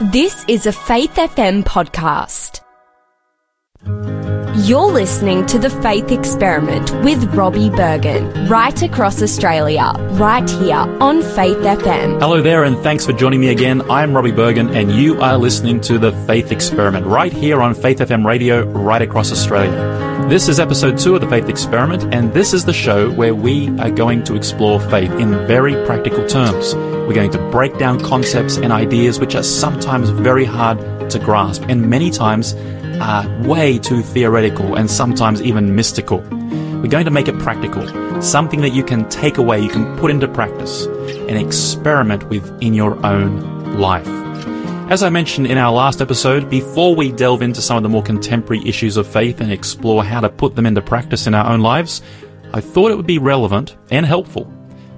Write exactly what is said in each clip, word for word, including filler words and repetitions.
This is a Faith F M podcast. You're listening to The Faith Experiment with Robbie Bergen, right across Australia, right here on Faith F M. Hello there, and thanks for joining me again. I'm Robbie Bergen, and you are listening to The Faith Experiment right here on Faith F M radio, right across Australia. This is episode two of The Faith Experiment, and this is the show where we are going to explore faith in very practical terms. We're going to break down concepts and ideas which are sometimes very hard to grasp, and many times are way too theoretical and sometimes even mystical. We're going to make it practical, something that you can take away, you can put into practice and experiment with in your own life. As I mentioned in our last episode, before we delve into some of the more contemporary issues of faith and explore how to put them into practice in our own lives, I thought it would be relevant and helpful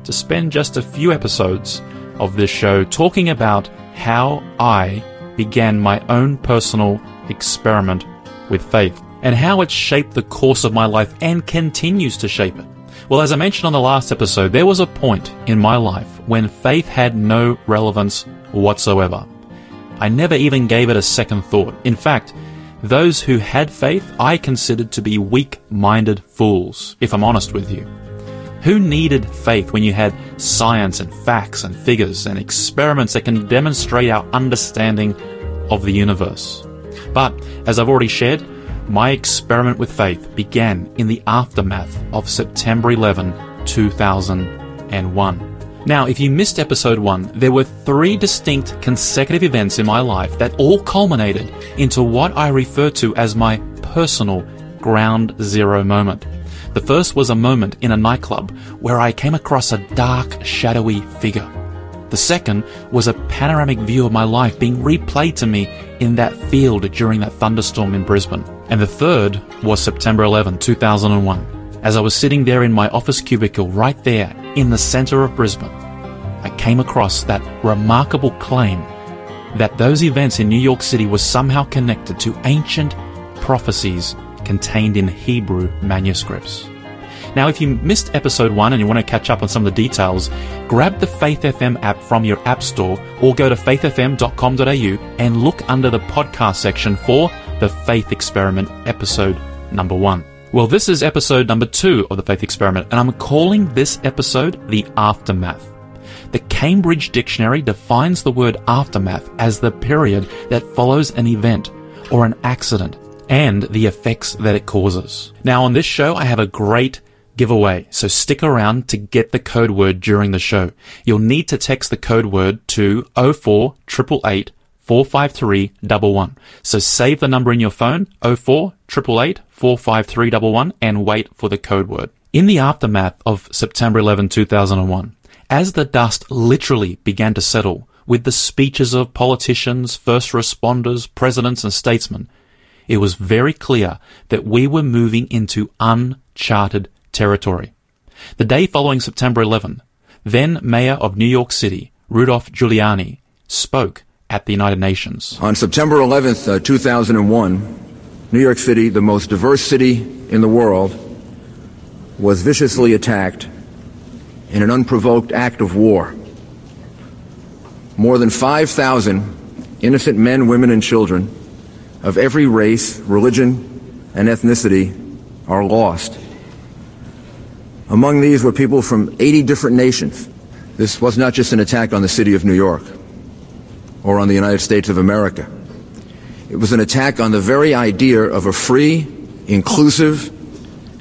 to spend just a few episodes of this show talking about how I began my own personal experiment with faith and how it shaped the course of my life and continues to shape it. Well, as I mentioned on the last episode, there was a point in my life when faith had no relevance whatsoever. I never even gave it a second thought. In fact, those who had faith I considered to be weak-minded fools, if I'm honest with you. Who needed faith when you had science and facts and figures and experiments that can demonstrate our understanding of the universe? But, as I've already shared, my experiment with faith began in the aftermath of September eleventh, two thousand one. Now, if you missed episode one, there were three distinct consecutive events in my life that all culminated into what I refer to as my personal ground zero moment. The first was a moment in a nightclub where I came across a dark, shadowy figure. The second was a panoramic view of my life being replayed to me in that field during that thunderstorm in Brisbane. And the third was September eleventh, two thousand one. As I was sitting there in my office cubicle right there in the centre of Brisbane, I came across that remarkable claim that those events in New York City were somehow connected to ancient prophecies contained in Hebrew manuscripts. Now, if you missed episode one and you want to catch up on some of the details, grab the Faith F M app from your app store or go to faith f m dot com dot a u and look under the podcast section for The Faith Experiment, episode number one. Well, this is episode number two of The Faith Experiment, and I'm calling this episode The Aftermath. The Cambridge Dictionary defines the word aftermath as the period that follows an event or an accident and the effects that it causes. Now, on this show, I have a great giveaway, so stick around to get the code word during the show. You'll need to text the code word to oh four eight eight eight, four five three, one one. So save the number in your phone, oh four eight eight eight, four five three, one one, and wait for the code word. In the aftermath of September eleventh, two thousand one, as the dust literally began to settle with the speeches of politicians, first responders, presidents and statesmen, it was very clear that we were moving into uncharted territory. The day following September eleventh, then Mayor of New York City, Rudolph Giuliani, spoke at the United Nations. On September eleventh, two thousand one, New York City, the most diverse city in the world, was viciously attacked in an unprovoked act of war. More than five thousand innocent men, women, and children of every race, religion, and ethnicity are lost. Among these were people from eighty different nations. This was not just an attack on the city of New York or on the United States of America. It was an attack on the very idea of a free, inclusive,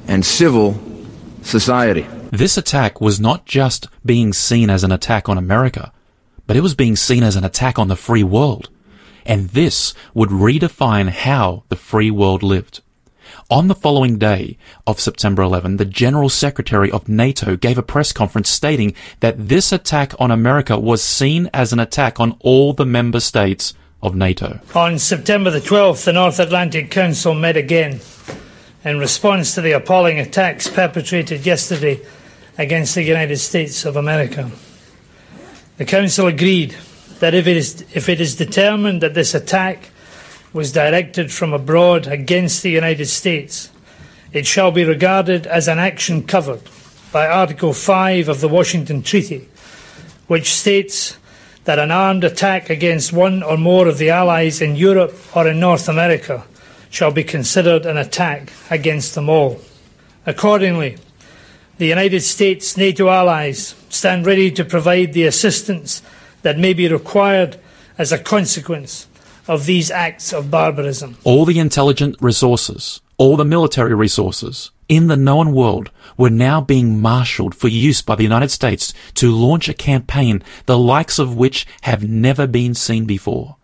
and civil society. This attack was not just being seen as an attack on America, but it was being seen as an attack on the free world. And this would redefine how the free world lived. On the following day of September eleventh, the General Secretary of NATO gave a press conference stating that this attack on America was seen as an attack on all the member states of NATO. On September the twelfth, the North Atlantic Council met again in response to the appalling attacks perpetrated yesterday against the United States of America. The Council agreed that if it is, if it is determined that this attack was directed from abroad against the United States, it shall be regarded as an action covered by Article five of the Washington Treaty, which states that an armed attack against one or more of the allies in Europe or in North America shall be considered an attack against them all. Accordingly, the United States NATO allies stand ready to provide the assistance that may be required as a consequence of these acts of barbarism. All the intelligent resources, all the military resources in the known world were now being marshalled for use by the United States to launch a campaign the likes of which have never been seen before.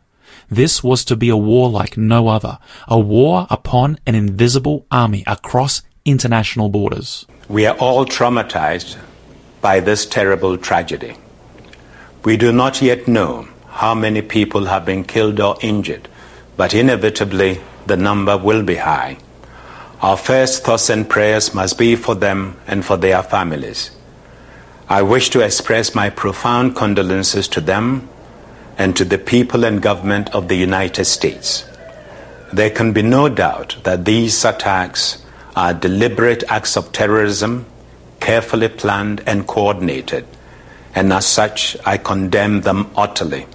This was to be a war like no other, a war upon an invisible army across international borders. We are all traumatized by this terrible tragedy. We do not yet know how many people have been killed or injured, but inevitably the number will be high. Our first thoughts and prayers must be for them and for their families. I wish to express my profound condolences to them and to the people and government of the United States. There can be no doubt that these attacks are deliberate acts of terrorism, carefully planned and coordinated, and as such I condemn them utterly.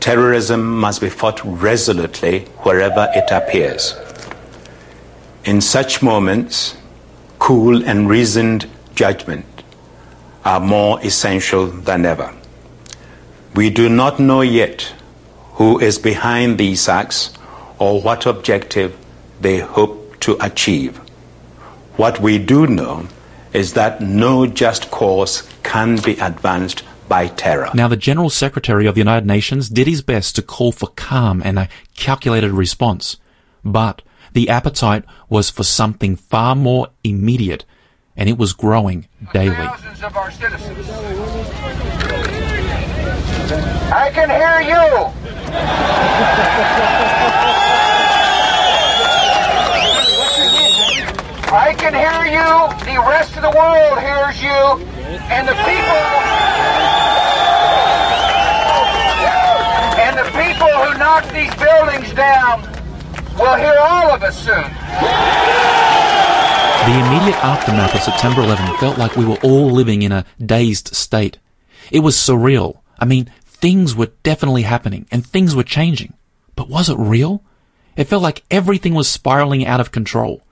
Terrorism must be fought resolutely wherever it appears. In such moments, cool and reasoned judgment are more essential than ever. We do not know yet who is behind these acts or what objective they hope to achieve. What we do know is that no just cause can be advanced by terror. Now, the General Secretary of the United Nations did his best to call for calm and a calculated response, but the appetite was for something far more immediate, and it was growing daily. Thousands of our citizens. I can hear you. I can hear you. The rest of the world hears you. And the people, and the people who knock these buildings down will hear all of us soon. The immediate aftermath of September eleventh felt like we were all living in a dazed state. It was surreal. I mean, things were definitely happening and things were changing. But was it real? It felt like everything was spiraling out of control.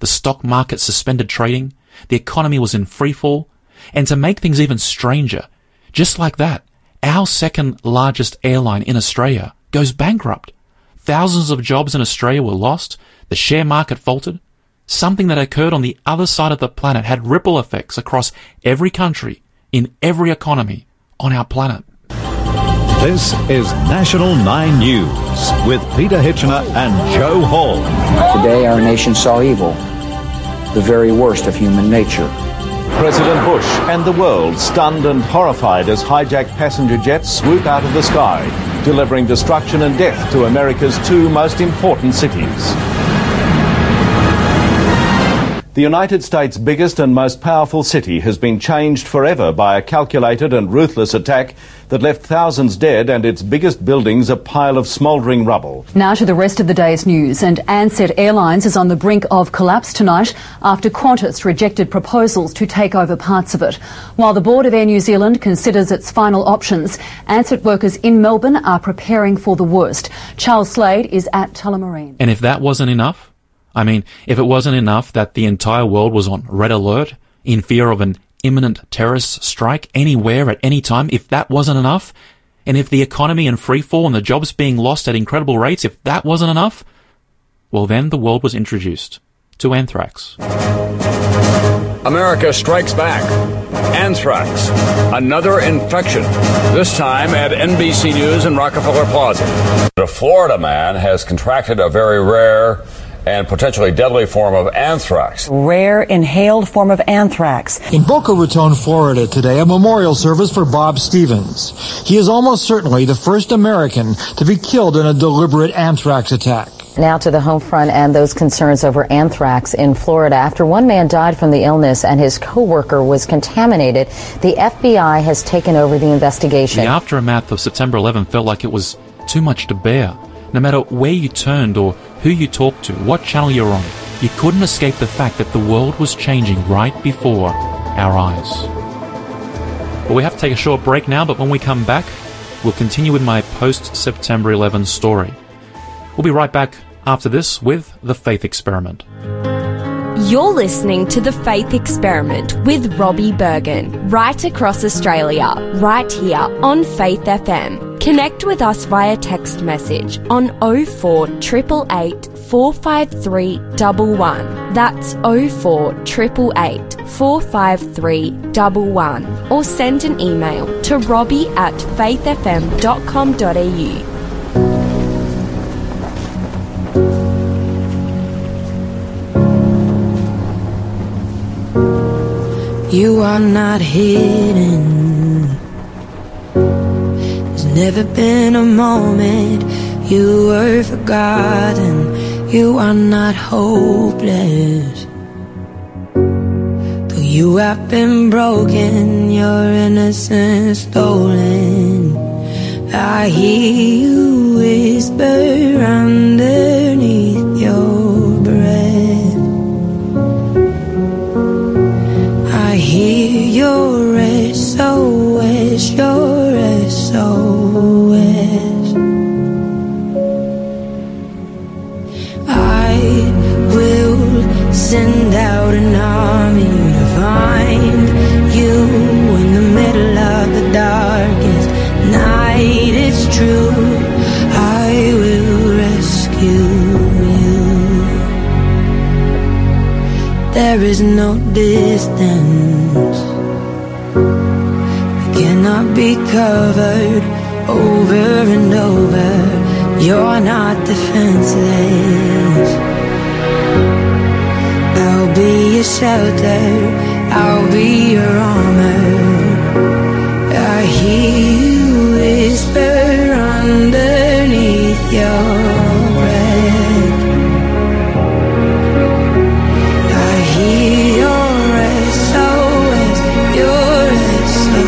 The stock market suspended trading. The economy was in freefall. And to make things even stranger, just like that, our second largest airline in Australia goes bankrupt. Thousands of jobs in Australia were lost. The share market faltered. Something that occurred on the other side of the planet had ripple effects across every country, in every economy, on our planet. This is National Nine News with Peter Hitchener and Joe Hall. Today our nation saw evil, the very worst of human nature. President Bush and the world stunned and horrified as hijacked passenger jets swoop out of the sky, delivering destruction and death to America's two most important cities. The United States' biggest and most powerful city has been changed forever by a calculated and ruthless attack that left thousands dead and its biggest buildings a pile of smouldering rubble. Now to the rest of the day's news, and Ansett Airlines is on the brink of collapse tonight after Qantas rejected proposals to take over parts of it. While the board of Air New Zealand considers its final options, Ansett workers in Melbourne are preparing for the worst. Charles Slade is at Tullamarine. And if that wasn't enough, I mean, if it wasn't enough that the entire world was on red alert in fear of an imminent terrorist strike anywhere at any time, if that wasn't enough, and if the economy in freefall and the jobs being lost at incredible rates, if that wasn't enough, well then the world was introduced to anthrax. America strikes back. Anthrax, another infection, this time at N B C News in Rockefeller Plaza. A Florida man has contracted a very rare and potentially deadly form of anthrax. Rare inhaled form of anthrax. In Boca Raton, Florida today, a memorial service for Bob Stevens. He is almost certainly the first American to be killed in a deliberate anthrax attack. Now to the home front and those concerns over anthrax in Florida. After one man died from the illness and his co-worker was contaminated, the F B I has taken over the investigation. The aftermath of September eleventh felt like it was too much to bear. No matter where you turned or who you talked to, what channel you're on, you couldn't escape the fact that the world was changing right before our eyes. Well, we have to take a short break now, but when we come back, will continue with my post-September eleven story. We'll be right back after this with The Faith Experiment. You're listening to The Faith Experiment with Robbie Bergen, right across Australia, right here on Faith F M. Connect with us via text message on oh four eight eight eight four five three one one. That's oh four eight eight eight four five three one one. Or send an email to robbie at faithfm.com.au. You are not hidden. There's never been a moment you were forgotten. You are not hopeless. Though you have been broken, your innocence stolen, I hear you whisper underneath your breath. Hear your S O S, your S O S. I will send out an army to find you in the middle of the darkest night. It's true, I will rescue you. There is no distance cannot be covered over and over. You're not defenseless. I'll be your shelter, I'll be your armor. I hear you whisper underneath your breath. I hear your S O S, your S O S.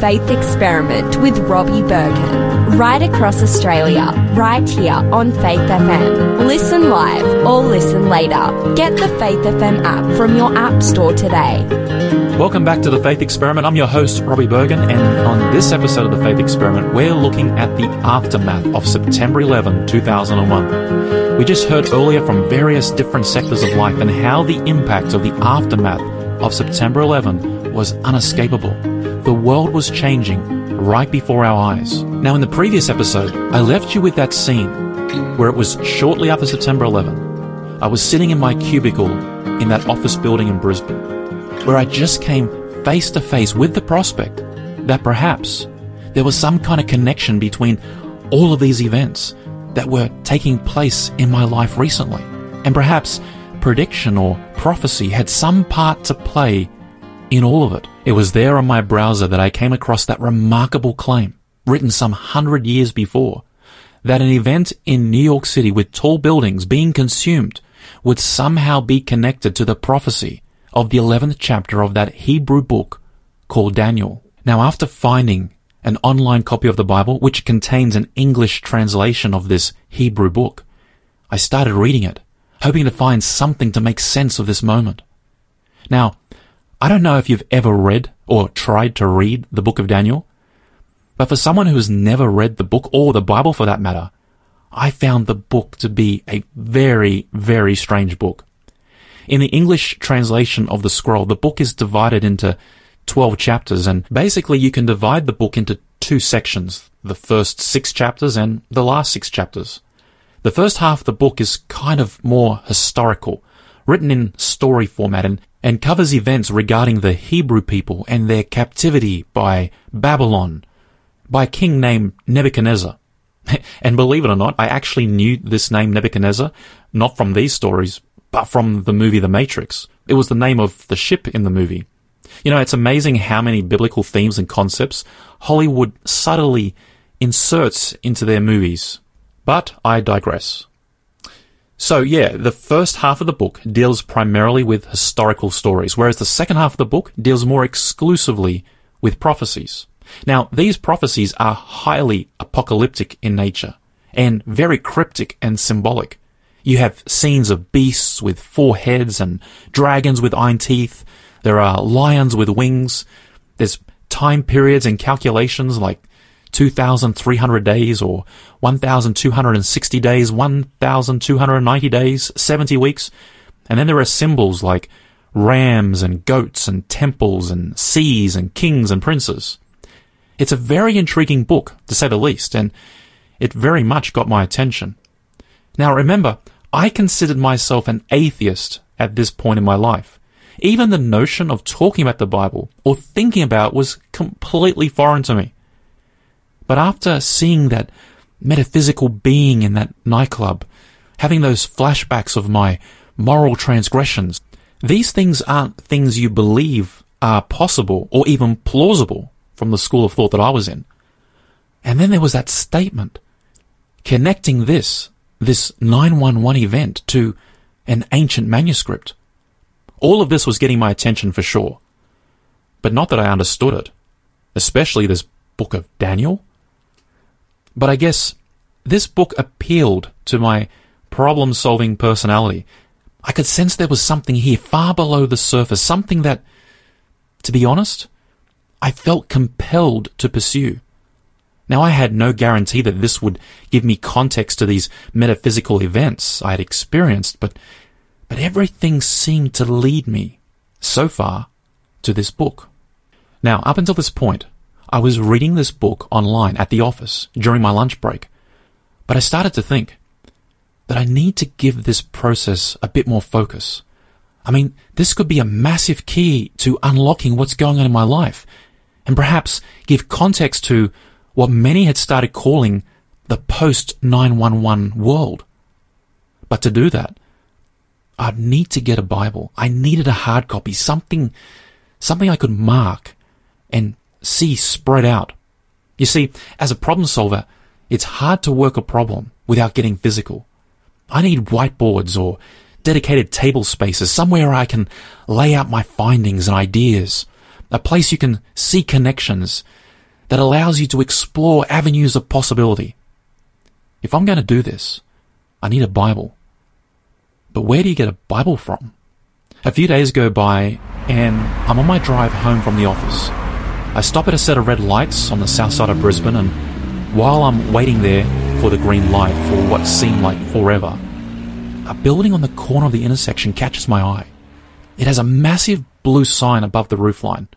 Faith Experiment with Robbie Bergen, right across Australia, right here on Faith F M. Listen live or listen later. Get the Faith F M app from your app store today. Welcome back to The Faith Experiment. I'm your host, Robbie Bergen, and on this episode of The Faith Experiment, we're looking at the aftermath of September eleven, two thousand one. We just heard earlier from various different sectors of life and how the impact of the aftermath of September eleven was unescapable. The world was changing right before our eyes. Now, in the previous episode, I left you with that scene where it was shortly after September eleven. I was sitting in my cubicle in that office building in Brisbane, where I just came face to face with the prospect that perhaps there was some kind of connection between all of these events that were taking place in my life recently. And perhaps prediction or prophecy had some part to play in all of it. It was there on my browser that I came across that remarkable claim, written some hundred years before, that an event in New York City with tall buildings being consumed would somehow be connected to the prophecy of the eleventh chapter of that Hebrew book called Daniel. Now, after finding an online copy of the Bible, which contains an English translation of this Hebrew book, I started reading it, hoping to find something to make sense of this moment. Now, I don't know if you've ever read or tried to read the book of Daniel, but for someone who has never read the book, or the Bible for that matter, I found the book to be a very, very strange book. In the English translation of the scroll, the book is divided into twelve chapters, and basically you can divide the book into two sections, the first six chapters and the last six chapters. The first half of the book is kind of more historical, written in story format, and, and covers events regarding the Hebrew people and their captivity by Babylon, by a king named Nebuchadnezzar. And believe it or not, I actually knew this name Nebuchadnezzar, not from these stories, but from the movie The Matrix. It was the name of the ship in the movie. You know, it's amazing how many biblical themes and concepts Hollywood subtly inserts into their movies. But I digress. So yeah, the first half of the book deals primarily with historical stories, whereas the second half of the book deals more exclusively with prophecies. Now, these prophecies are highly apocalyptic in nature and very cryptic and symbolic. You have scenes of beasts with four heads and dragons with iron teeth. There are lions with wings. There's time periods and calculations like two thousand three hundred days or one thousand two hundred sixty days, one thousand two hundred ninety days, seventy weeks. And then there are symbols like rams and goats and temples and seas and kings and princes. It's a very intriguing book, to say the least, and it very much got my attention. Now remember, I considered myself an atheist at this point in my life. Even the notion of talking about the Bible or thinking about it was completely foreign to me. But after seeing that metaphysical being in that nightclub, having those flashbacks of my moral transgressions, these things aren't things you believe are possible or even plausible from the school of thought that I was in. And then there was that statement connecting this, this nine one one event to an ancient manuscript. All of this was getting my attention for sure, but not that I understood it, especially this book of Daniel. But I guess this book appealed to my problem-solving personality. I could sense there was something here far below the surface, something that, to be honest, I felt compelled to pursue. Now, I had no guarantee that this would give me context to these metaphysical events I had experienced, but but everything seemed to lead me, so far, to this book. Now, up until this point, I was reading this book online at the office during my lunch break, but I started to think that I need to give this process a bit more focus. I mean, this could be a massive key to unlocking what's going on in my life, and perhaps give context to what many had started calling the post nine one one world. But to do that, I'd need to get a Bible. I needed a hard copy, something, something I could mark and see spread out. You see, as a problem solver, it's hard to work a problem without getting physical. I need whiteboards or dedicated table spaces, somewhere I can lay out my findings and ideas, a place you can see connections that allows you to explore avenues of possibility. If I'm going to do this, I need a Bible. But where do you get a Bible from? A few days go by and I'm on my drive home from the office. I stop at a set of red lights on the south side of Brisbane, and while I'm waiting there for the green light for what seemed like forever, a building on the corner of the intersection catches my eye. It has a massive blue sign above the roofline.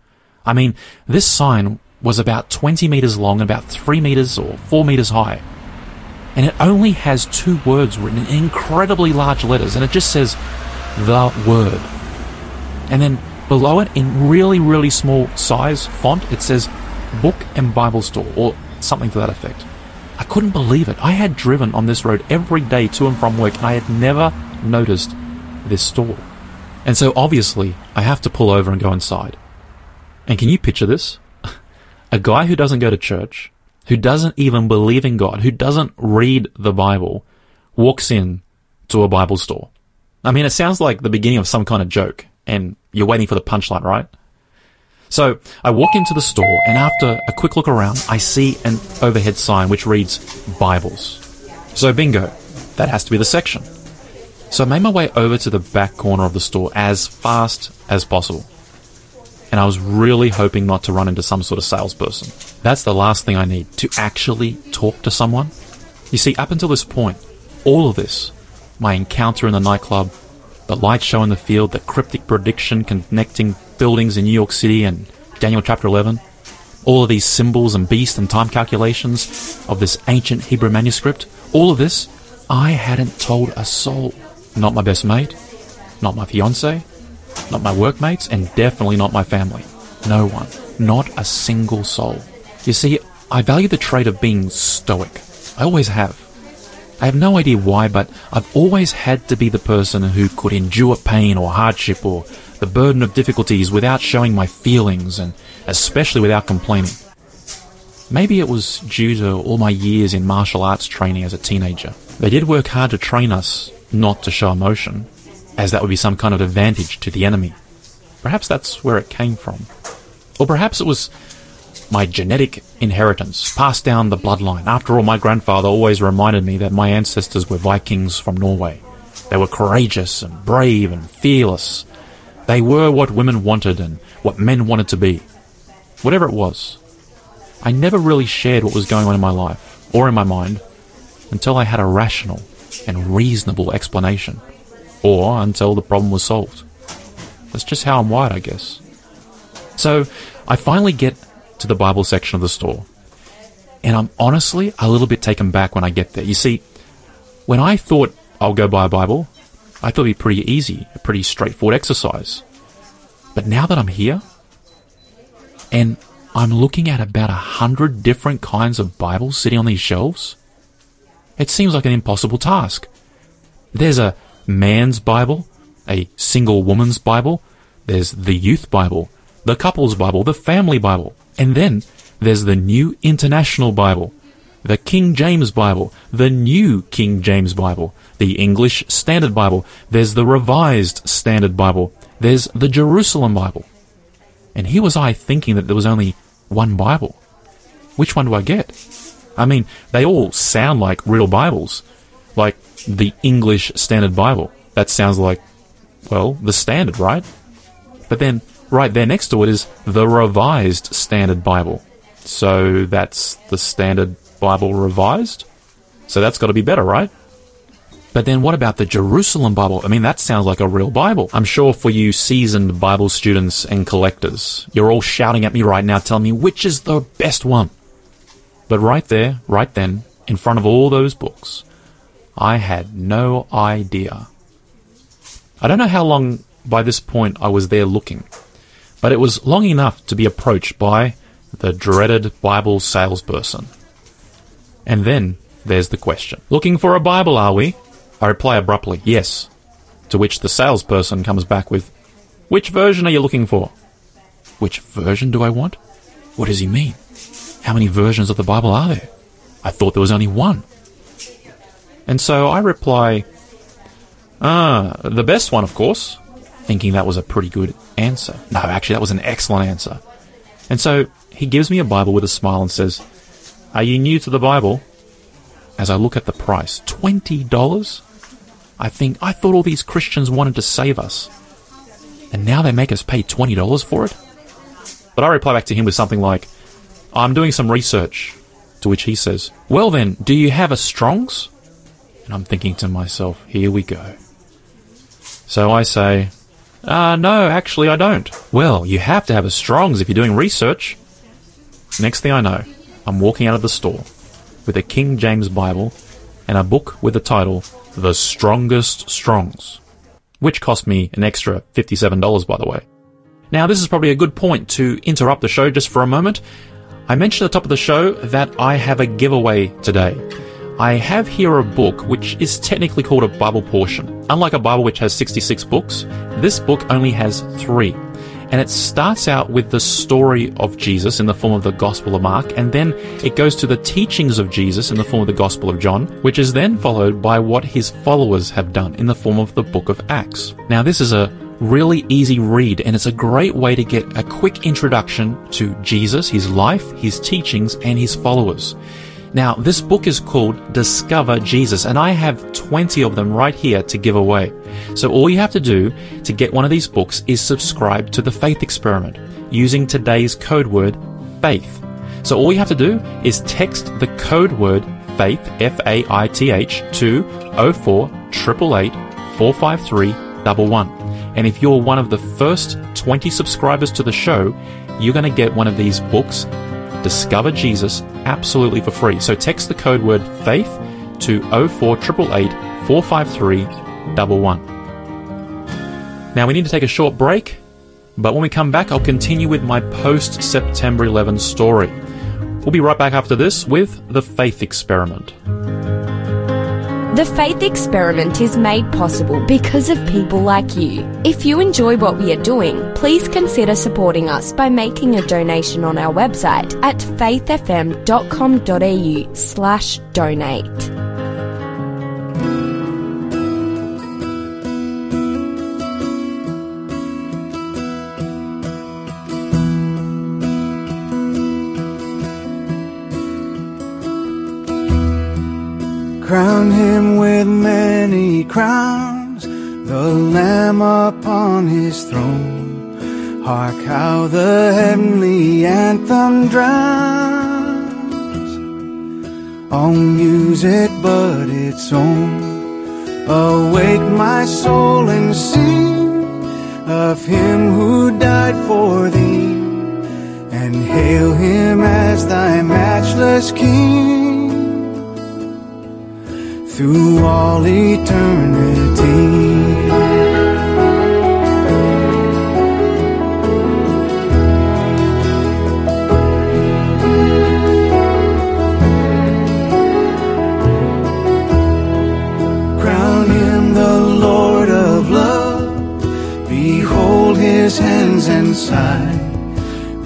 I mean, this sign was about twenty meters long and about three meters or four meters high. And it only has two words written in incredibly large letters, and it just says, "The Word." And then below it, in really, really small size font, it says, "Book and Bible Store," or something to that effect. I couldn't believe it. I had driven on this road every day to and from work, and I had never noticed this store. And so obviously, I have to pull over and go inside. And can you picture this? A guy who doesn't go to church, who doesn't even believe in God, who doesn't read the Bible, walks in to a Bible store. I mean, it sounds like the beginning of some kind of joke, and you're waiting for the punchline, right? So I walk into the store, and after a quick look around, I see an overhead sign which reads Bibles. So bingo, that has to be the section. So I made my way over to the back corner of the store as fast as possible. And I was really hoping not to run into some sort of salesperson. That's the last thing I need, to actually talk to someone. You see, up until this point, all of this, my encounter in the nightclub, the light show in the field, the cryptic prediction connecting buildings in New York City and Daniel chapter eleven, all of these symbols and beasts and time calculations of this ancient Hebrew manuscript, all of this, I hadn't told a soul. Not my best mate, not my fiancé, not my workmates, and definitely not my family. No one. Not a single soul. You see, I value the trait of being stoic. I always have. I have no idea why, but I've always had to be the person who could endure pain or hardship or the burden of difficulties without showing my feelings, and especially without complaining. Maybe it was due to all my years in martial arts training as a teenager. They did work hard to train us not to show emotion, as that would be some kind of advantage to the enemy. Perhaps that's where it came from. Or perhaps it was my genetic inheritance, passed down the bloodline. After all, my grandfather always reminded me that my ancestors were Vikings from Norway. They were courageous and brave and fearless. They were what women wanted and what men wanted to be. Whatever it was, I never really shared what was going on in my life or in my mind until I had a rational and reasonable explanation, or until the problem was solved. That's just how I'm wired, I guess. So, I finally get to the Bible section of the store, and I'm honestly a little bit taken back when I get there. You see, when I thought I'll go buy a Bible, I thought it'd be pretty easy, a pretty straightforward exercise. But now that I'm here, and I'm looking at about a hundred different kinds of Bibles sitting on these shelves, it seems like an impossible task. There's a man's Bible, a single woman's Bible, there's the youth Bible, the couple's Bible, the family Bible, and then there's the New International Bible, the King James Bible, the New King James Bible, the English Standard Bible, there's the Revised Standard Bible, there's the Jerusalem Bible. And here was I thinking that there was only one Bible. Which one do I get? I mean, they all sound like real Bibles, like the English Standard Bible. That sounds like, well, the standard, right? But then, right there next to it is the Revised Standard Bible. So that's the Standard Bible Revised? So that's got to be better, right? But then what about the Jerusalem Bible? I mean, that sounds like a real Bible. I'm sure for you seasoned Bible students and collectors, you're all shouting at me right now, telling me which is the best one. But right there, right then, in front of all those books, I had no idea. I don't know how long by this point I was there looking, but it was long enough to be approached by the dreaded Bible salesperson. And then there's the question. Looking for a Bible, are we? I reply abruptly, yes. To which the salesperson comes back with, which version are you looking for? Which version do I want? What does he mean? How many versions of the Bible are there? I thought there was only one. And so I reply, ah, the best one, of course, thinking that was a pretty good answer. No, actually, that was an excellent answer. And so he gives me a Bible with a smile and says, are you new to the Bible? As I look at the price, twenty dollars? I think, I thought all these Christians wanted to save us. And now they make us pay twenty dollars for it? But I reply back to him with something like, I'm doing some research, to which he says, well then, do you have a Strong's? And I'm thinking to myself, here we go. So I say, uh, no, actually I don't. Well, you have to have a Strong's if you're doing research. Next thing I know, I'm walking out of the store with a King James Bible and a book with the title, The Strongest Strong's, which cost me an extra fifty-seven dollars, by the way. Now, this is probably a good point to interrupt the show just for a moment. I mentioned at the top of the show that I have a giveaway today. I have here a book which is technically called a Bible portion. Unlike a Bible which has sixty-six books, this book only has three. and it starts out with the story of Jesus in the form of the Gospel of Mark, and then it goes to the teachings of Jesus in the form of the Gospel of John, which is then followed by what his followers have done in the form of the Book of Acts. Now, this is a really easy read, and it's a great way to get a quick introduction to Jesus, his life, his teachings, and his followers. Now, this book is called Discover Jesus, and I have twenty of them right here to give away. So all you have to do to get one of these books is subscribe to The Faith Experiment using today's code word, faith. So all you have to do is text the code word faith, F A I T H, to oh four, eight eight eight, four five three, one one. And if you're one of the first twenty subscribers to the show, you're going to get one of these books, Discover Jesus, absolutely for free. So text the code word faith to oh four, eight eight eight, four five three, one one. Now we need to take a short break, but when we come back, I'll continue with my post-September eleven story. We'll be right back after this with The Faith Experiment. The Faith Experiment is made possible because of people like you. If you enjoy what we are doing, please consider supporting us by making a donation on our website at faithfm.com.au slash donate. Crown him with many crowns, the Lamb upon his throne. Hark how the heavenly anthem drowns on music but its own. Awake my soul and sing of him who died for thee, and hail him as thy matchless King. Through all eternity, crown him the Lord of love. Behold his hands and side,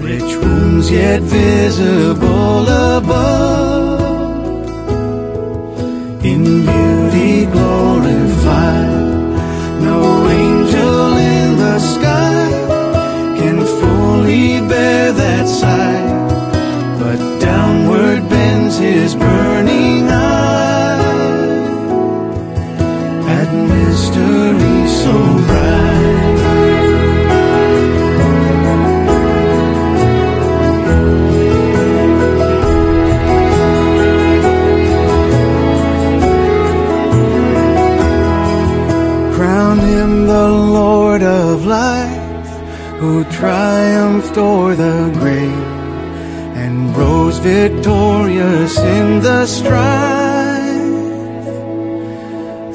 rich wounds yet visible above. In beauty glorified, no angel in the sky can fully bear that sight, but downward bends his burning eye at mystery so bright. Who triumphed o'er the grave and rose victorious in the strife.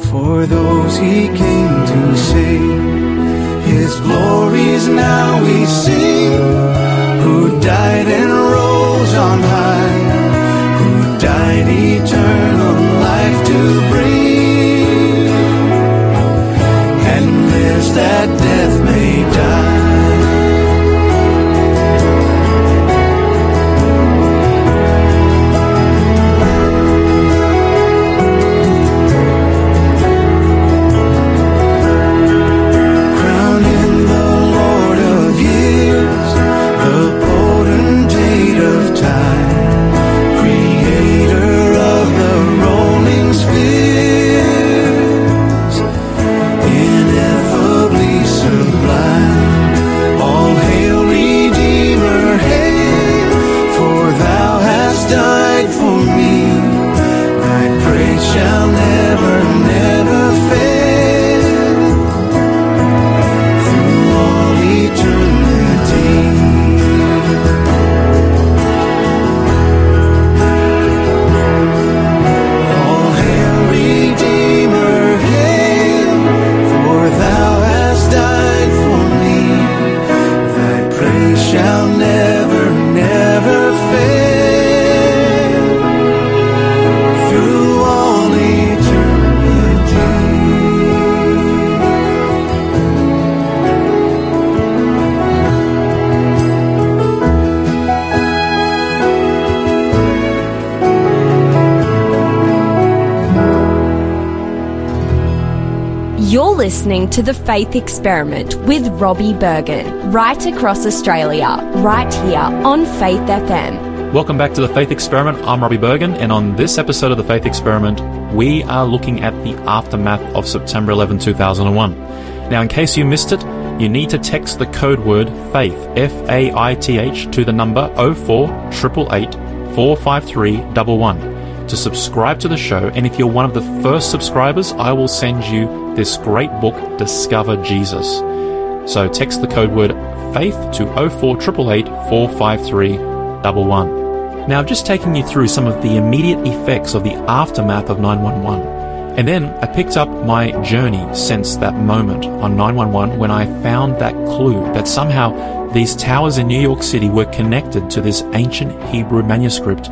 For those he came to save, his glories now we sing. Who died and rose on high, who died eternal life to bring, and lives that death may die. Time You're listening to The Faith Experiment with Robbie Bergen, right across Australia, right here on Faith F M. Welcome back to The Faith Experiment. I'm Robbie Bergen, and on this episode of The Faith Experiment, we are looking at the aftermath of September eleventh, two thousand one. Now, in case you missed it, you need to text the code word FAITH, F A I T H, to the number oh four eight eight eight, four five three one one. To subscribe to the show, and if you're one of the first subscribers, I will send you this great book, Discover Jesus. So text the code word FAITH to oh four eight eight eight, four five three one one. Now, I'm just taking you through some of the immediate effects of the aftermath of nine one one. And then I picked up my journey since that moment on nine one one when I found that clue that somehow these towers in New York City were connected to this ancient Hebrew manuscript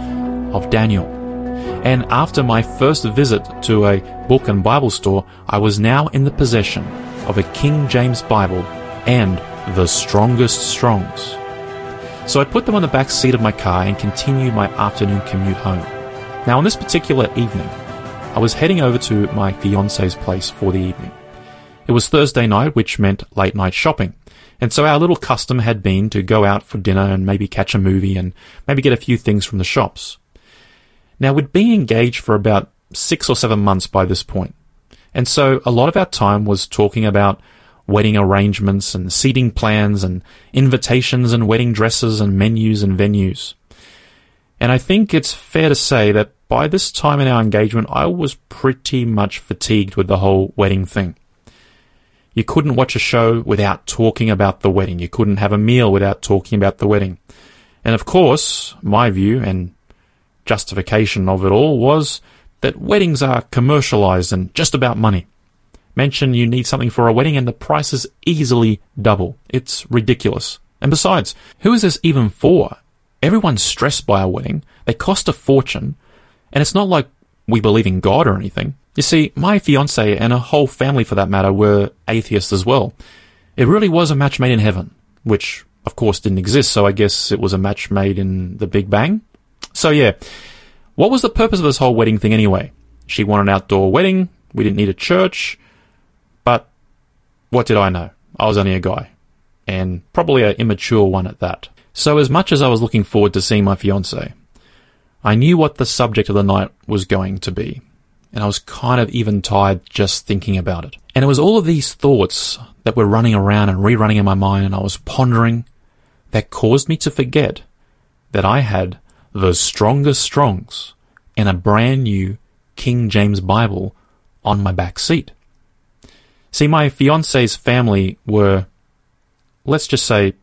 of Daniel. And after my first visit to a book and Bible store, I was now in the possession of a King James Bible and the strongest Strong's. So I put them on the back seat of my car and continued my afternoon commute home. Now, on this particular evening, I was heading over to my fiance's place for the evening. It was Thursday night, which meant late night shopping. And so our little custom had been to go out for dinner and maybe catch a movie and maybe get a few things from the shops. Now, we'd been engaged for about six or seven months by this point, and so a lot of our time was talking about wedding arrangements and seating plans and invitations and wedding dresses and menus and venues. And I think it's fair to say that by this time in our engagement, I was pretty much fatigued with the whole wedding thing. You couldn't watch a show without talking about the wedding. You couldn't have a meal without talking about the wedding. And of course, my view and justification of it all was that weddings are commercialized and just about money. Mention you need something for a wedding and the price is easily double. It's ridiculous. And besides, who is this even for? Everyone's stressed by a wedding. They cost a fortune. And it's not like we believe in God or anything. You see, my fiancé and her whole family, for that matter, were atheists as well. It really was a match made in heaven, which, of course, didn't exist, so I guess it was a match made in the Big Bang. So yeah, what was the purpose of this whole wedding thing anyway? She wanted an outdoor wedding, we didn't need a church, but what did I know? I was only a guy, and probably an immature one at that. So as much as I was looking forward to seeing my fiancée, I knew what the subject of the night was going to be, and I was kind of even tired just thinking about it. And it was all of these thoughts that were running around and rerunning in my mind, and I was pondering, that caused me to forget that I had the strongest Strong's and a brand new King James Bible on my back seat. See, my fiance's family were, let's just say,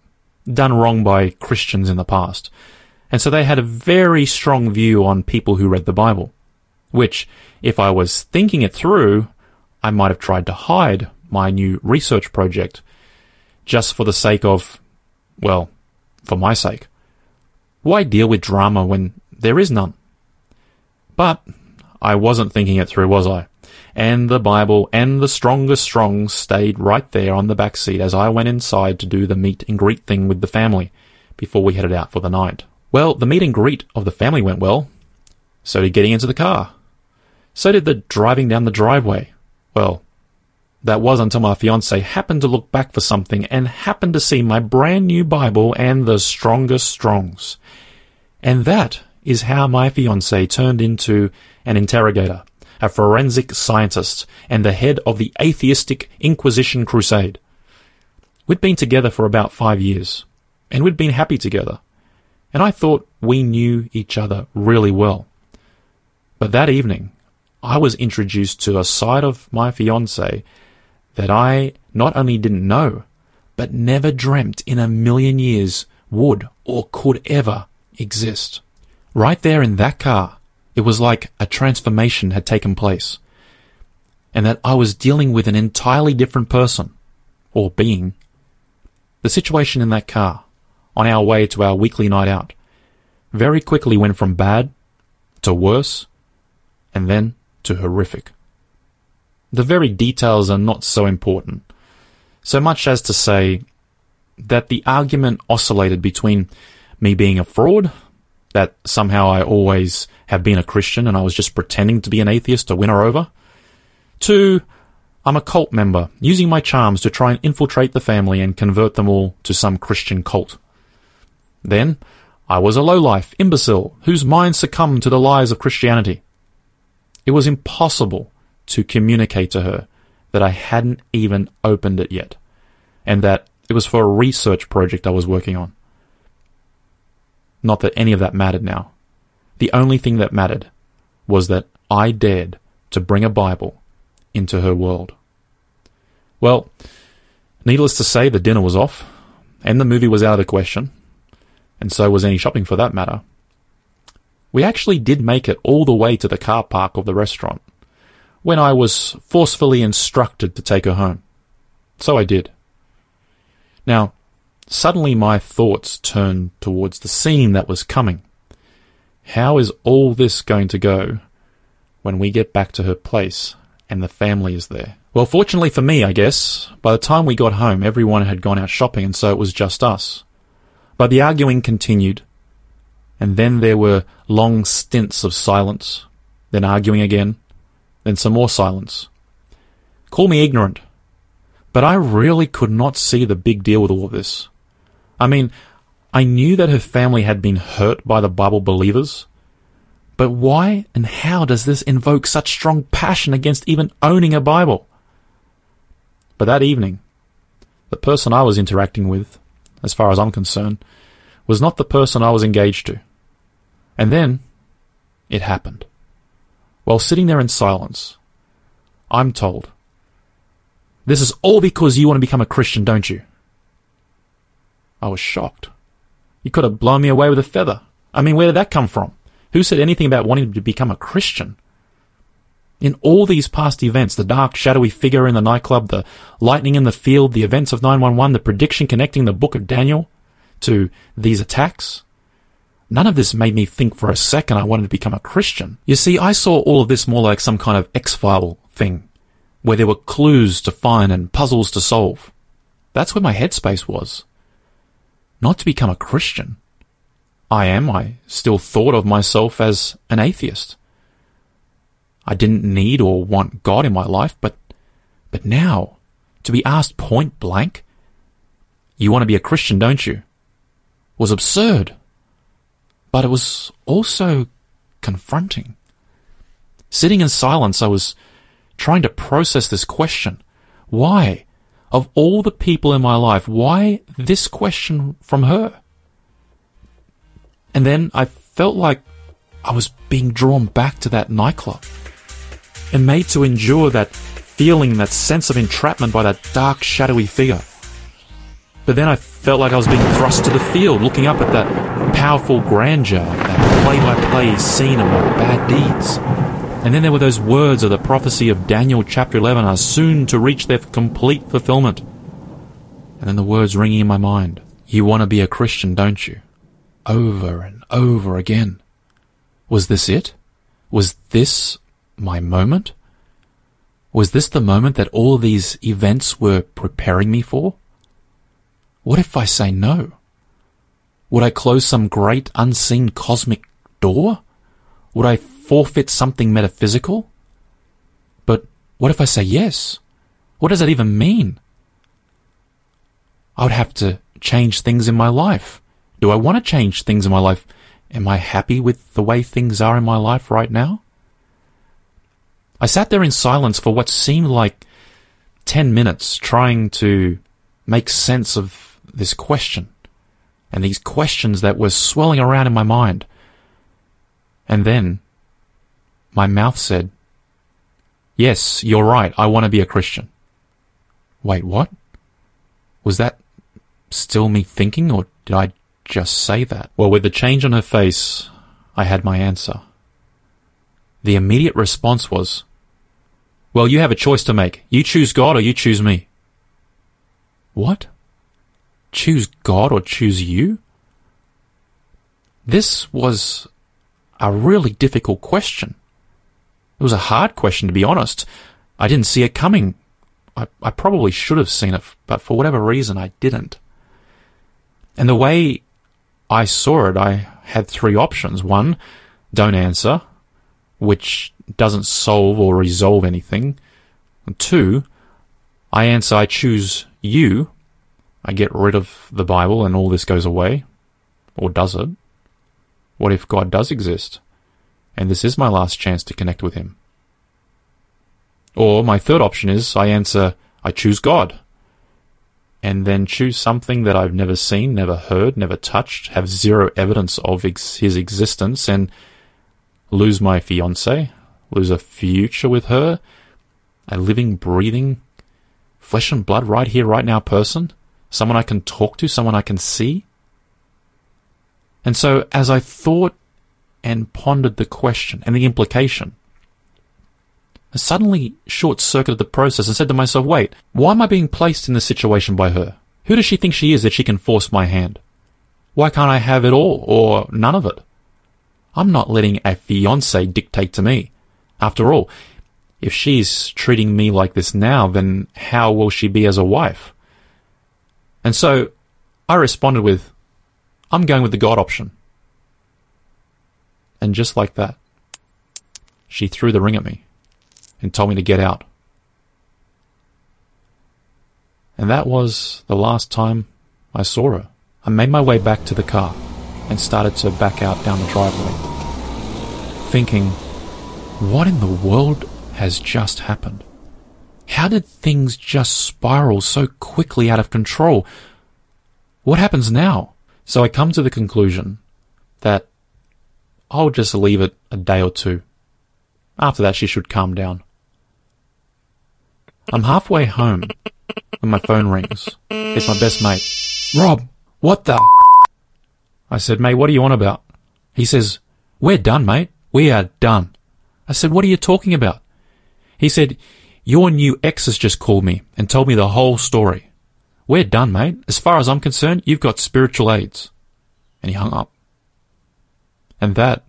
done wrong by Christians in the past. And so they had a very strong view on people who read the Bible, which, if I was thinking it through, I might have tried to hide my new research project just for the sake of, well, for my sake. Why deal with drama when there is none? But I wasn't thinking it through, was I? And the Bible and the strongest Strong's stayed right there on the back seat as I went inside to do the meet and greet thing with the family before we headed out for the night. Well, the meet and greet of the family went well. So did getting into the car. So did the driving down the driveway. Well, that was until my fiancé happened to look back for something and happened to see my brand new Bible and the strongest Strong's. And that is how my fiancé turned into an interrogator, a forensic scientist, and the head of the atheistic Inquisition crusade. We'd been together for about five years, and we'd been happy together, and I thought we knew each other really well. But that evening, I was introduced to a side of my fiancé that I not only didn't know, but never dreamt in a million years would or could ever exist. Right there in that car, it was like a transformation had taken place, and that I was dealing with an entirely different person, or being. The situation in that car, on our way to our weekly night out, very quickly went from bad to worse, and then to horrific. The very details are not so important, so much as to say that the argument oscillated between me being a fraud, that somehow I always have been a Christian and I was just pretending to be an atheist to win her over, to I'm a cult member, using my charms to try and infiltrate the family and convert them all to some Christian cult. Then, I was a lowlife imbecile whose mind succumbed to the lies of Christianity. It was impossible to communicate to her that I hadn't even opened it yet, and that it was for a research project I was working on. Not that any of that mattered now. The only thing that mattered was that I dared to bring a Bible into her world. Well, needless to say, the dinner was off, and the movie was out of the question, and so was any shopping for that matter. We actually did make it all the way to the car park of the restaurant, when I was forcefully instructed to take her home. So I did. Now, suddenly my thoughts turned towards the scene that was coming. How is all this going to go when we get back to her place and the family is there? Well, fortunately for me, I guess, by the time we got home, everyone had gone out shopping, and so it was just us. But the arguing continued, and then there were long stints of silence, then arguing again, then some more silence. Call me ignorant, but I really could not see the big deal with all of this. I mean, I knew that her family had been hurt by the Bible believers, but why and how does this invoke such strong passion against even owning a Bible? But that evening, the person I was interacting with, as far as I'm concerned, was not the person I was engaged to. And then, it happened. While sitting there in silence, I'm told, "This is all because you want to become a Christian, don't you?" I was shocked. You could have blown me away with a feather. I mean, where did that come from? Who said anything about wanting to become a Christian? In all these past events, the dark, shadowy figure in the nightclub, the lightning in the field, the events of nine one one, the prediction connecting the book of Daniel to these attacks, none of this made me think for a second I wanted to become a Christian. You see, I saw all of this more like some kind of X-File thing, where there were clues to find and puzzles to solve. That's where my headspace was. Not to become a Christian. I am, I still thought of myself as an atheist. I didn't need or want God in my life, but but now, to be asked point blank, "You want to be a Christian, don't you?" was absurd. But it was also confronting. Sitting in silence, I was trying to process this question. Why, of all the people in my life, why this question from her? And then I felt like I was being drawn back to that nightclub and made to endure that feeling, that sense of entrapment by that dark, shadowy figure. But then I felt like I was being thrust to the field, looking up at that powerful grandeur, that play-by-play scene of my bad deeds. And then there were those words of the prophecy of Daniel chapter eleven are soon to reach their complete fulfillment. And then the words ringing in my mind, "You want to be a Christian, don't you?" Over and over again. Was this it? Was this my moment? Was this the moment that all these events were preparing me for? What if I say no? Would I close some great unseen cosmic door? Would I forfeit something metaphysical? But what if I say yes? What does that even mean? I would have to change things in my life. Do I want to change things in my life? Am I happy with the way things are in my life right now? I sat there in silence for what seemed like ten minutes, trying to make sense of this question and these questions that were swirling around in my mind. And then my mouth said, "Yes, you're right, I want to be a Christian." Wait, what? Was that still me thinking, or did I just say that? Well, with the change on her face, I had my answer. The immediate response was, "Well, you have a choice to make. You choose God or you choose me." What? Choose God or choose you? This was a really difficult question. It was a hard question, to be honest. I didn't see it coming. I, I probably should have seen it, but for whatever reason, I didn't. And the way I saw it, I had three options. One, don't answer, which doesn't solve or resolve anything. Two, I answer, I choose you. I get rid of the Bible and all this goes away. Or does it? What if God does exist, and this is my last chance to connect with him? Or my third option is, I answer, I choose God, and then choose something that I've never seen, never heard, never touched, have zero evidence of ex- his existence, and lose my fiancée, lose a future with her, a living, breathing, flesh and blood right here, right now person, someone I can talk to, someone I can see. And so as I thought and pondered the question and the implication, I suddenly short-circuited the process and said to myself, wait, why am I being placed in this situation by her? Who does she think she is that she can force my hand? Why can't I have it all or none of it? I'm not letting a fiancé dictate to me. After all, if she's treating me like this now, then how will she be as a wife? And so I responded with, I'm going with the God option. And just like that, she threw the ring at me and told me to get out. And that was the last time I saw her. I made my way back to the car and started to back out down the driveway, thinking, what in the world has just happened? How did things just spiral so quickly out of control? What happens now? So I come to the conclusion that I'll just leave it a day or two. After that, she should calm down. I'm halfway home when my phone rings. It's my best mate. Rob, what the? I said, mate, what are you on about? He says, we're done, mate. We are done. I said, what are you talking about? He said, your new ex has just called me and told me the whole story. We're done, mate. As far as I'm concerned, you've got spiritual aids. And he hung up. And that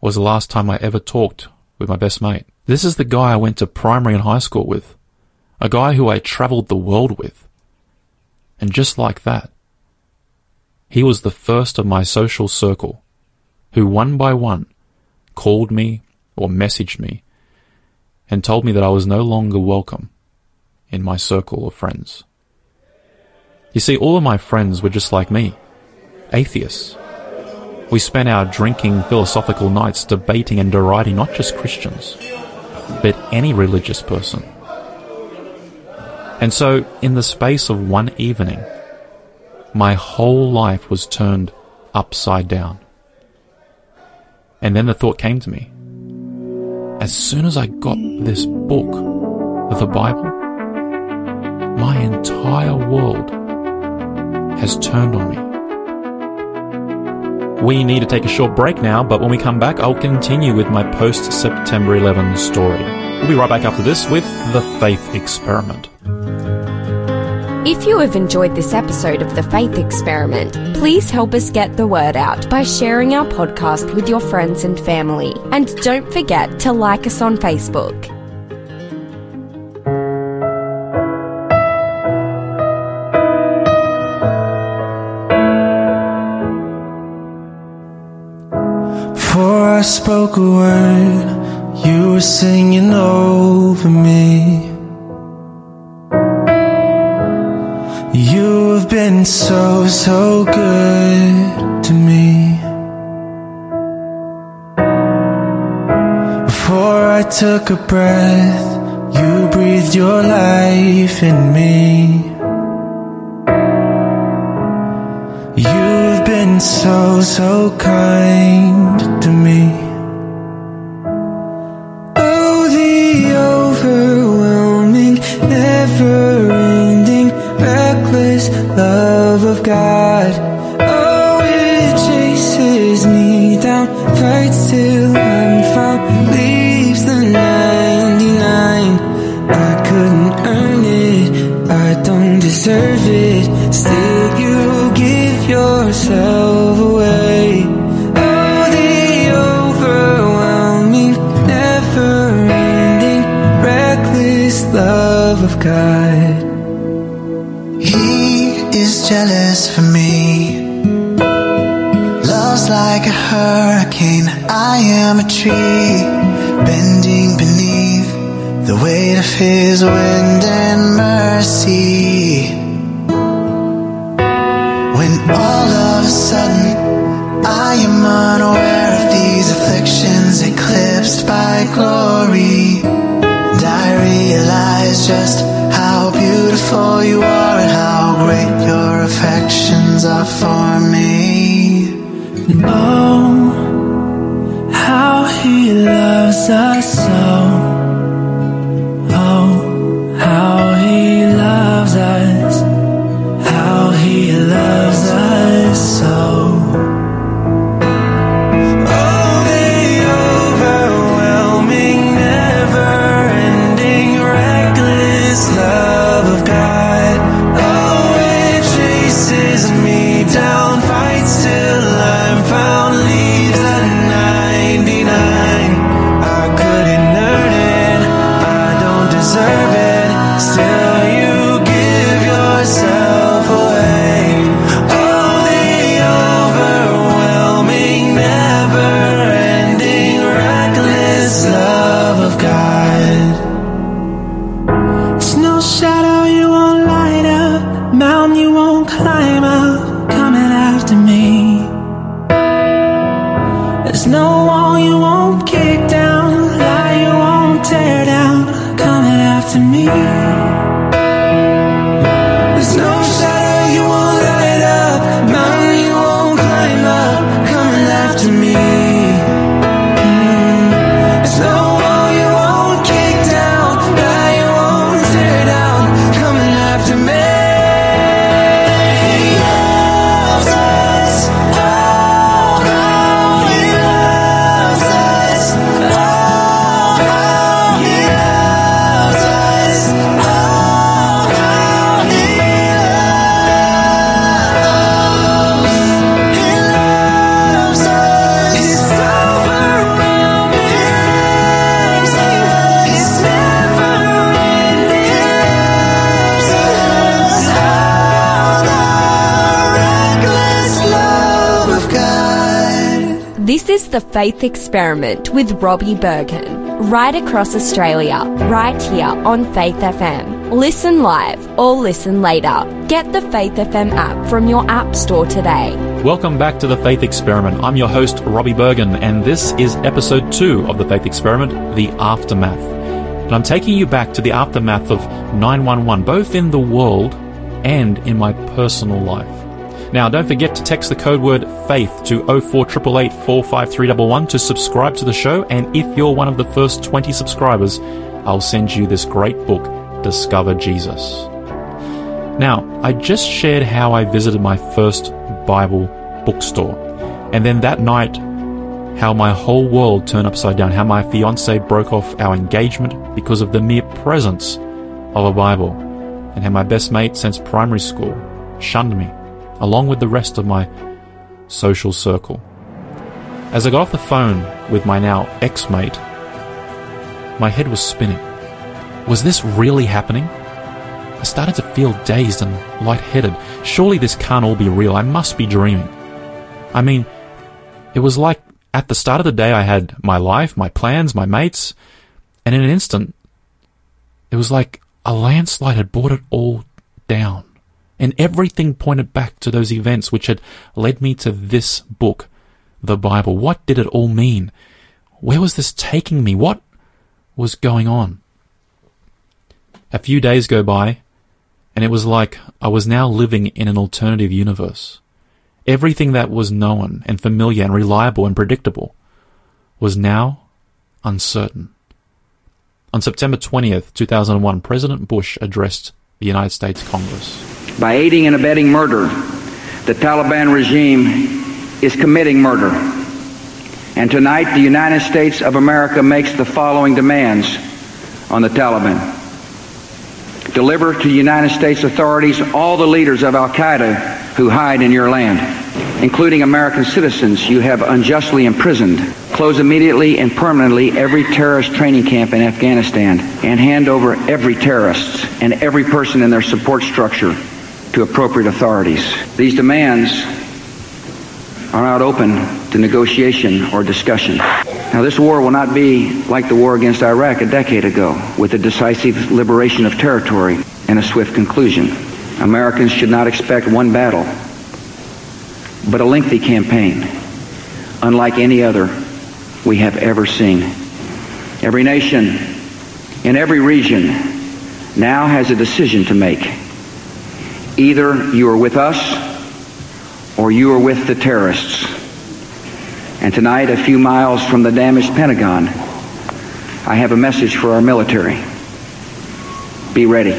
was the last time I ever talked with my best mate. This is the guy I went to primary and high school with. A guy who I travelled the world with. And just like that, he was the first of my social circle who one by one called me or messaged me and told me that I was no longer welcome in my circle of friends. You see, all of my friends were just like me, atheists. We spent our drinking philosophical nights debating and deriding not just Christians, but any religious person. And so, in the space of one evening, my whole life was turned upside down. And then the thought came to me, as soon as I got this book, the Bible, my entire world has turned on me. We need to take a short break now, but when we come back, I'll continue with my post-September eleven story. We'll be right back after this with The Faith Experiment. If you have enjoyed this episode of The Faith Experiment, please help us get the word out by sharing our podcast with your friends and family. And don't forget to like us on Facebook. I spoke a word, you were singing over me. You have been so, so good to me. Before I took a breath, you breathed your life in me. You've been so, so kind to me. Oh, the overwhelming, never-ending, reckless love of God. Oh, it chases me down, fights till I'm found, leaves the ninety-nine. I couldn't earn it, I don't deserve it, still you yourself away. Oh, the overwhelming, never-ending, reckless love of God. He is jealous for me. Love's like a hurricane, I am a tree, bending beneath The weight of his wind and mercy. When all of a sudden I am unaware of these afflictions eclipsed by glory, and I realize just how beautiful you are and how great your affections are for me. And oh, how he loves us so. The Faith Experiment with Robbie Bergen, right across Australia, right here on Faith F M. Listen live or listen later. Get the Faith F M app from your app store today. Welcome back to The Faith Experiment. I'm your host, Robbie Bergen, and this is episode two of The Faith Experiment, The Aftermath. And I'm taking you back to the aftermath of nine one one, both in the world and in my personal life. Now, don't forget to text the code word FAITH to oh four eight eight eight, four five three one one to subscribe to the show. And if you're one of the first twenty subscribers, I'll send you this great book, Discover Jesus. Now, I just shared how I visited my first Bible bookstore. And then that night, how my whole world turned upside down, how my fiance broke off our engagement because of the mere presence of a Bible, and how my best mate since primary school shunned me, along with the rest of my social circle. As I got off the phone with my now ex-mate, my head was spinning. Was this really happening? I started to feel dazed and lightheaded. Surely this can't all be real. I must be dreaming. I mean, it was like at the start of the day I had my life, my plans, my mates, and in an instant, it was like a landslide had brought it all down. And everything pointed back to those events which had led me to this book, the Bible. What did it all mean? Where was this taking me? What was going on? A few days go by, and it was like I was now living in an alternative universe. Everything that was known and familiar and reliable and predictable was now uncertain. On September twentieth, two thousand one, President Bush addressed the United States Congress. By aiding and abetting murder, the Taliban regime is committing murder. And tonight, the United States of America makes the following demands on the Taliban. Deliver to United States authorities all the leaders of Al-Qaeda who hide in your land, including American citizens you have unjustly imprisoned. Close immediately and permanently every terrorist training camp in Afghanistan and hand over every terrorist and every person in their support structure to appropriate authorities. These demands are not open to negotiation or discussion. Now, this war will not be like the war against Iraq a decade ago, with a decisive liberation of territory and a swift conclusion. Americans should not expect one battle, but a lengthy campaign, unlike any other we have ever seen. Every nation in every region now has a decision to make. Either you are with us or you are with the terrorists. And tonight, a few miles from the damaged Pentagon, I have a message for our military. Be ready.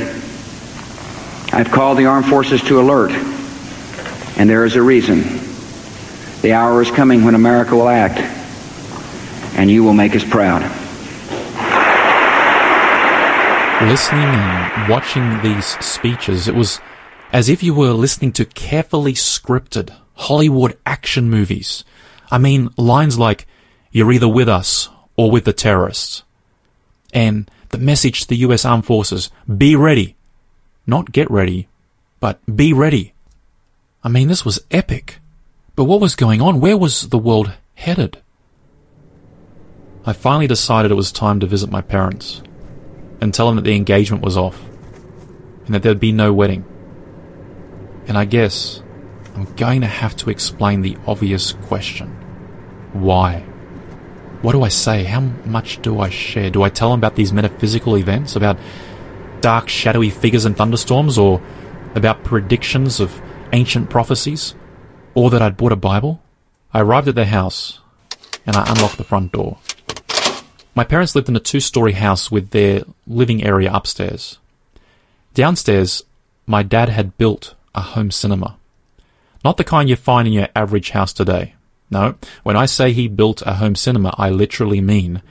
I've called the armed forces to alert, and there is a reason. The hour is coming when America will act, and you will make us proud. Listening and watching these speeches, it was as if you were listening to carefully scripted Hollywood action movies. I mean, lines like, "You're either with us or with the terrorists." And the message to the U S Armed Forces, be ready. Not get ready, but be ready. I mean, this was epic. But what was going on? Where was the world headed? I finally decided it was time to visit my parents and tell them that the engagement was off and that there'd be no wedding. And I guess I'm going to have to explain the obvious question. Why? What do I say? How much do I share? Do I tell them about these metaphysical events, about dark, shadowy figures and thunderstorms, or about predictions of ancient prophecies, or that I'd bought a Bible? I arrived at their house and I unlocked the front door. My parents lived in a two-story house with their living area upstairs. Downstairs, my dad had built a home cinema. Not the kind you find in your average house today. No, when I say he built a home cinema, I literally mean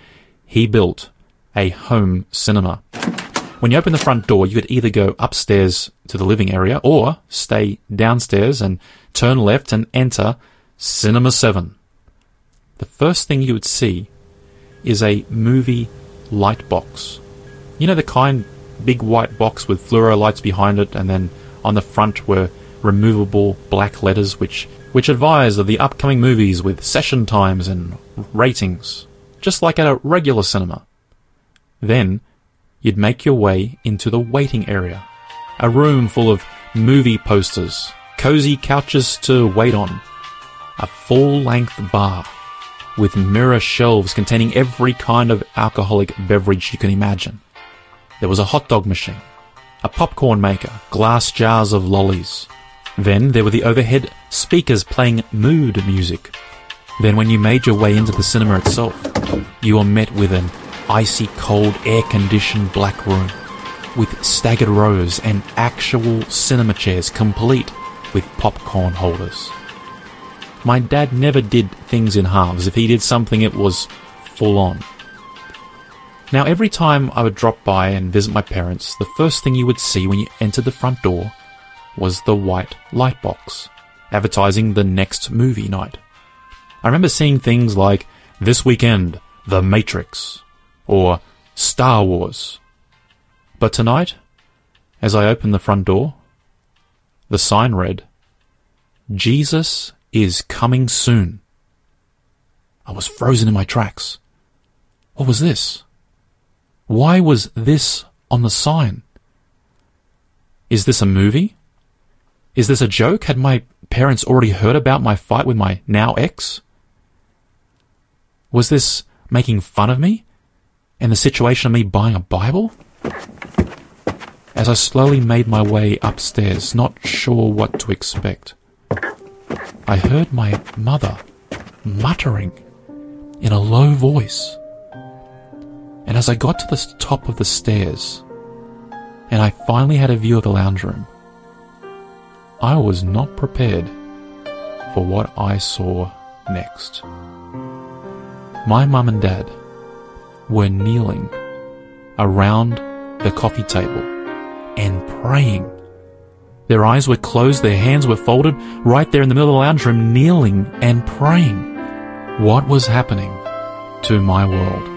he built a home cinema. When you open the front door, you could either go upstairs to the living area or stay downstairs and turn left and enter Cinema seven. The first thing you would see is a movie light box. You know, the kind, big white box with fluoro lights behind it, and then on the front were removable black letters which which advise of the upcoming movies with session times and ratings, just like at a regular cinema. Then you'd make your way into the waiting area, a room full of movie posters, cozy couches to wait on, a full-length bar with mirror shelves containing every kind of alcoholic beverage you can imagine. There was a hot dog machine, a popcorn maker, glass jars of lollies. Then there were the overhead speakers playing mood music. Then when you made your way into the cinema itself, you were met with an icy cold air-conditioned black room with staggered rows and actual cinema chairs complete with popcorn holders. My dad never did things in halves. If he did something, it was full on. Now, every time I would drop by and visit my parents, the first thing you would see when you entered the front door was the white light box, advertising the next movie night. I remember seeing things like, this weekend, The Matrix, or Star Wars. But tonight, as I opened the front door, the sign read, Jesus is coming soon. I was frozen in my tracks. What was this? Why was this on the sign? Is this a movie? Is this a joke? Had my parents already heard about my fight with my now ex? Was this making fun of me and the situation of me buying a Bible? As I slowly made my way upstairs, not sure what to expect, I heard my mother muttering in a low voice. And as I got to the top of the stairs and I finally had a view of the lounge room, I was not prepared for what I saw next. My mum and dad were kneeling around the coffee table and praying. Their eyes were closed, their hands were folded, right there in the middle of the lounge room, kneeling and praying. What was happening to my world?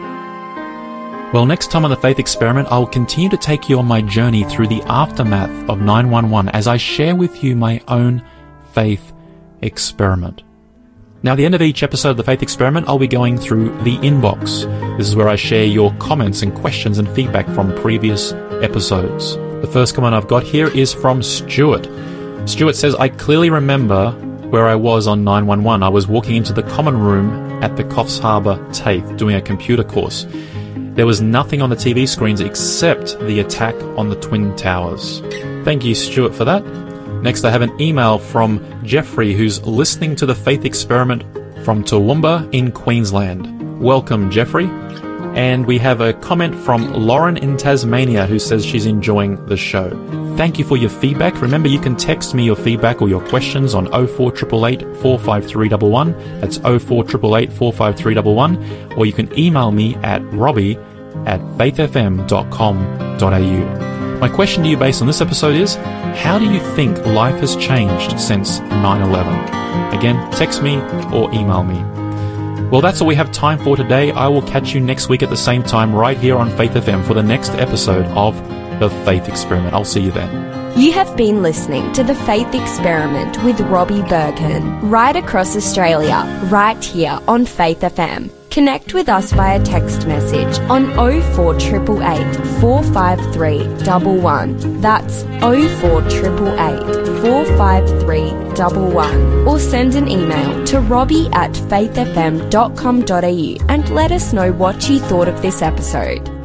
Well, next time on The Faith Experiment, I'll continue to take you on my journey through the aftermath of nine one one as I share with you my own faith experiment. Now, at the end of each episode of The Faith Experiment, I'll be going through the inbox. This is where I share your comments and questions and feedback from previous episodes. The first comment I've got here is from Stuart. Stuart says, I clearly remember where I was on nine one one. I was walking into the common room at the Coffs Harbour TAFE doing a computer course. There was nothing on the T V screens except the attack on the Twin Towers. Thank you, Stuart, for that. Next, I have an email from Jeffrey, who's listening to The Faith Experiment from Toowoomba in Queensland. Welcome, Jeffrey. And we have a comment from Lauren in Tasmania, who says she's enjoying the show. Thank you for your feedback. Remember, you can text me your feedback or your questions on oh four eight eight eight, four five three one one. That's oh four eight eight eight, four five three one one. Or you can email me at robbie at faithfm.com.au. My question to you based on this episode is, how do you think life has changed since nine eleven? Again, text me or email me. Well, that's all we have time for today. I will catch you next week at the same time right here on Faith F M for the next episode of The Faith Experiment. I'll see you then. You have been listening to The Faith Experiment with Robbie Bergen, right across Australia, right here on Faith F M. Connect with us via text message on oh four eight eight eight, four five three one one. That's oh four eight eight eight, four five three one one. Or send an email to robbie at faithfm dot com dot a u and let us know what you thought of this episode.